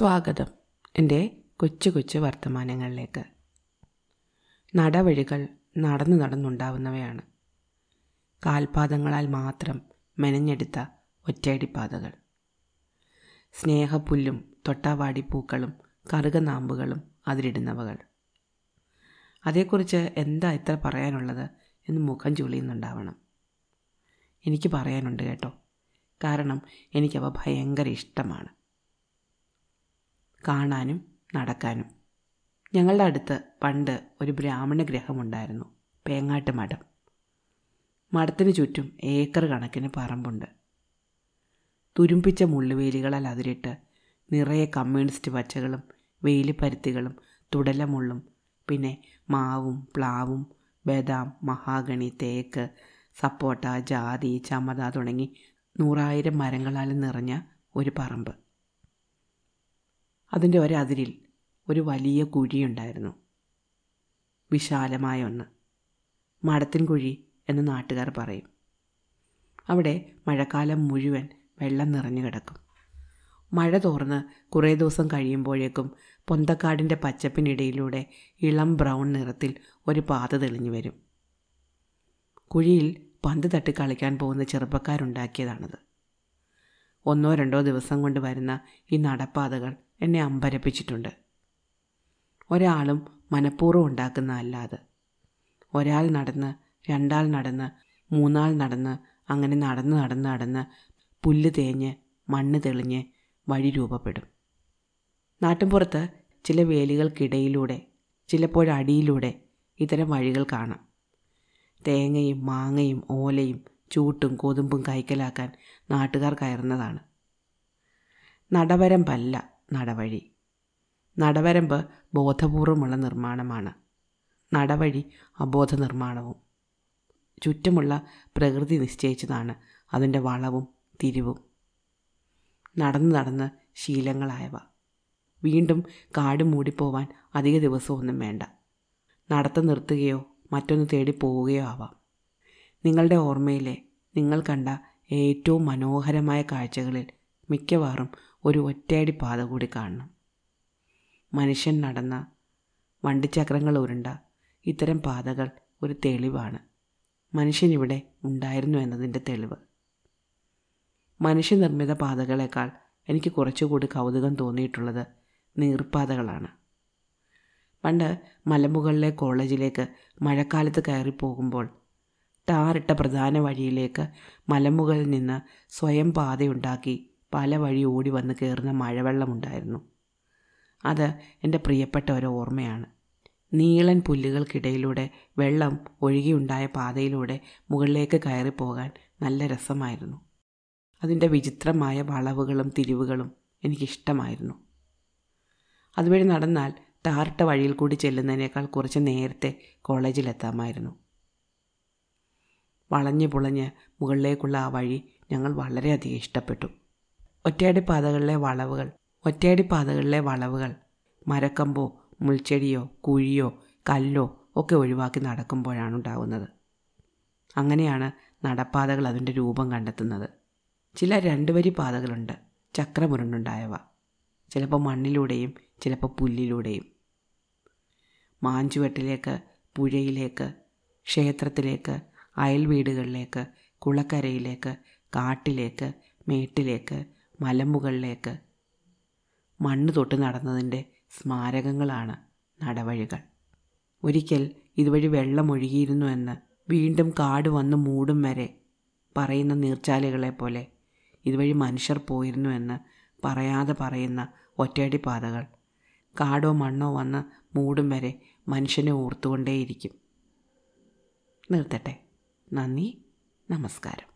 സ്വാഗതം എൻ്റെ കൊച്ചു കൊച്ചു വർത്തമാനങ്ങളിലേക്ക്. നടവഴികൾ നടന്നുണ്ടാവുന്നവയാണ്, കാൽപാദങ്ങളാൽ മാത്രം മെനഞ്ഞെടുത്ത ഒറ്റയടിപ്പാതകൾ. സ്നേഹപ്പുല്ലും തൊട്ടാവാടിപ്പൂക്കളും കറുകനാമ്പുകളും അതിലിടുന്നവകൾ. അതേക്കുറിച്ച് എന്താ ഇത്ര പറയാനുള്ളത് എന്ന് മുഖം ചുളിയുന്നുണ്ടാവണം. എനിക്ക് പറയാനുണ്ട് കേട്ടോ, കാരണം എനിക്കവ ഭയങ്കര ഇഷ്ടമാണ്. കാണാനും നടക്കാനും. ഞങ്ങളുടെ അടുത്ത് പണ്ട് ഒരു ബ്രാഹ്മണ ഗ്രഹമുണ്ടായിരുന്നു, പേങ്ങാട്ട് മഠം. മഠത്തിന് ചുറ്റും ഏക്കർ കണക്കിന് പറമ്പുണ്ട്. തുരുമ്പിച്ച മുള്ളുവേലികളാൽ അതിരിട്ട് നിറയെ കമ്മ്യൂണിസ്റ്റ് പച്ചകളും വേലിപ്പരുത്തികളും തുടലമുള്ളും പിന്നെ മാവും പ്ലാവും ബദാം മഹാഗണി തേക്ക് സപ്പോട്ട ജാതി ചമത തുടങ്ങി 100,000 മരങ്ങളാൽ നിറഞ്ഞ ഒരു പറമ്പ്. അതിൻ്റെ ഒരതിരിൽ ഒരു വലിയ കുഴിയുണ്ടായിരുന്നു, വിശാലമായ ഒന്ന്. മടത്തിൻ കുഴി എന്ന് നാട്ടുകാർ പറയും. അവിടെ മഴക്കാലം മുഴുവൻ വെള്ളം നിറഞ്ഞു കിടക്കും. മഴ തോർന്ന് കുറേ ദിവസം കഴിയുമ്പോഴേക്കും പൊന്തക്കാടിൻ്റെ പച്ചപ്പിനിടയിലൂടെ ഇളം ബ്രൗൺ നിറത്തിൽ ഒരു പാത തെളിഞ്ഞു വരും. കുഴിയിൽ പന്ത് തട്ടി കളിക്കാൻ പോകുന്ന ചെറുപ്പക്കാരുണ്ടാക്കിയതാണത്. 1-2 ദിവസം കൊണ്ട് വരുന്ന ഈ നടപ്പാതകൾ എന്നെ അമ്പരപ്പിച്ചിട്ടുണ്ട്. ഒരാളും മനഃപൂർവ്വം ഉണ്ടാക്കുന്നതല്ലാതെ. ഒരാൾ നടന്ന്, രണ്ടാൾ നടന്ന്, മൂന്നാൾ നടന്ന്, അങ്ങനെ നടന്ന് പുല്ല് തേഞ്ഞ് മണ്ണ് തെളിഞ്ഞ് വഴി രൂപപ്പെടും. നാട്ടിൻപുറത്ത് ചില വേലികൾക്കിടയിലൂടെ ചിലപ്പോഴടിയിലൂടെ ഇത്തരം വഴികൾ കാണാം. തേങ്ങയും മാങ്ങയും ഓലയും ചൂട്ടും കൊതുമ്പും കൈക്കലാക്കാൻ നാട്ടുകാർ കയറുന്നതാണ്. നടവരമ്പല്ല നടവഴി. നടവരമ്പ് ബോധപൂർവമുള്ള നിർമ്മാണമാണ്, നടവഴി അബോധ നിർമ്മാണവും. ചുറ്റുമുള്ള പ്രകൃതി നിശ്ചയിച്ചതാണ് അതിൻ്റെ വളവും തിരിവും. നടന്ന് ശീലങ്ങളായവ. വീണ്ടും കാട് മൂടിപ്പോവാൻ അധിക ദിവസമൊന്നും വേണ്ട. നടത്തം നിർത്തുകയോ മറ്റൊന്ന് തേടി പോവുകയോ ആവാം. നിങ്ങളുടെ ഓർമ്മയിലെ നിങ്ങൾ കണ്ട ഏറ്റവും മനോഹരമായ കാഴ്ചകളിൽ മിക്കവാറും ഒരു ഒറ്റയടി പാത കൂടി കാണണം. മനുഷ്യൻ നടന്ന, വണ്ടിച്ചക്രങ്ങൾ ഉരുണ്ട ഇത്തരം പാതകൾ ഒരു തെളിവാണ്. മനുഷ്യനിവിടെ ഉണ്ടായിരുന്നു എന്നതിൻ്റെ തെളിവ്. മനുഷ്യനിർമ്മിത പാതകളേക്കാൾ എനിക്ക് കുറച്ചുകൂടി കൗതുകം തോന്നിയിട്ടുള്ളത് നീർപ്പാതകളാണ്. പണ്ട് മലമുകളിലെ കോളേജിലേക്ക് മഴക്കാലത്ത് കയറി പോകുമ്പോൾ ടാറിട്ട പ്രധാന വഴിയിലേക്ക് മലമുകളിൽ നിന്ന് സ്വയം പാതയുണ്ടാക്കി പല വഴി ഓടി വന്ന് കയറുന്ന മഴവെള്ളമുണ്ടായിരുന്നു. അത് എൻ്റെ പ്രിയപ്പെട്ട ഒരു ഓർമ്മയാണ്. നീളൻ പുല്ലുകൾക്കിടയിലൂടെ വെള്ളം ഒഴുകിയുണ്ടായ പാതയിലൂടെ മുകളിലേക്ക് കയറി പോകാൻ നല്ല രസമായിരുന്നു. അതിൻ്റെ വിചിത്രമായ വളവുകളും തിരിവുകളും എനിക്കിഷ്ടമായിരുന്നു. അതുവഴി നടന്നാൽ ടാറിട്ട വഴിയിൽ കൂടി ചെല്ലുന്നതിനേക്കാൾ കുറച്ച് നേരത്തെ കോളേജിലെത്താമായിരുന്നു. വളഞ്ഞു പുളഞ്ഞ് മുകളിലേക്കുള്ള ആ വഴി ഞങ്ങൾ വളരെയധികം ഇഷ്ടപ്പെട്ടു. ഒറ്റയടി പാതകളിലെ വളവുകൾ മരക്കമ്പോ മുൾച്ചെടിയോ കുഴിയോ കല്ലോ ഒക്കെ ഒഴിവാക്കി നടക്കുമ്പോഴാണ് ഉണ്ടാവുന്നത്. അങ്ങനെയാണ് നടപ്പാതകൾ അതിൻ്റെ രൂപം കണ്ടെത്തുന്നത്. ചില 2 വരി പാതകളുണ്ട്, ചക്രമുരുണ്ടുണ്ടായവ, ചിലപ്പോൾ മണ്ണിലൂടെയും ചിലപ്പോൾ പുല്ലിലൂടെയും. മാഞ്ചുവെട്ടിലേക്ക്, പുഴയിലേക്ക്, ക്ഷേത്രത്തിലേക്ക്, അയൽ വീടുകളിലേക്ക്, കുളക്കരയിലേക്ക്, കാട്ടിലേക്ക്, മേട്ടിലേക്ക്, മലമുകളിലേക്ക്. മണ്ണ് തൊട്ട് നടന്നതിൻ്റെ സ്മാരകങ്ങളാണ് നടവഴികൾ. ഒരിക്കൽ ഇതുവഴി വെള്ളമൊഴുകിയിരുന്നു എന്ന് വീണ്ടും കാട് വന്ന് മൂടും വരെ പറയുന്ന നീർച്ചാലുകളെ പോലെ ഇതുവഴി മനുഷ്യർ പോയിരുന്നു എന്ന് പറയാതെ പറയുന്ന ഒറ്റയടി പാതകൾ കാടോ മണ്ണോ വന്ന് മൂടും വരെ മനുഷ്യനെ ഓർത്തുകൊണ്ടേയിരിക്കും. നിർത്തട്ടെ. നന്ദി. നമസ്കാരം.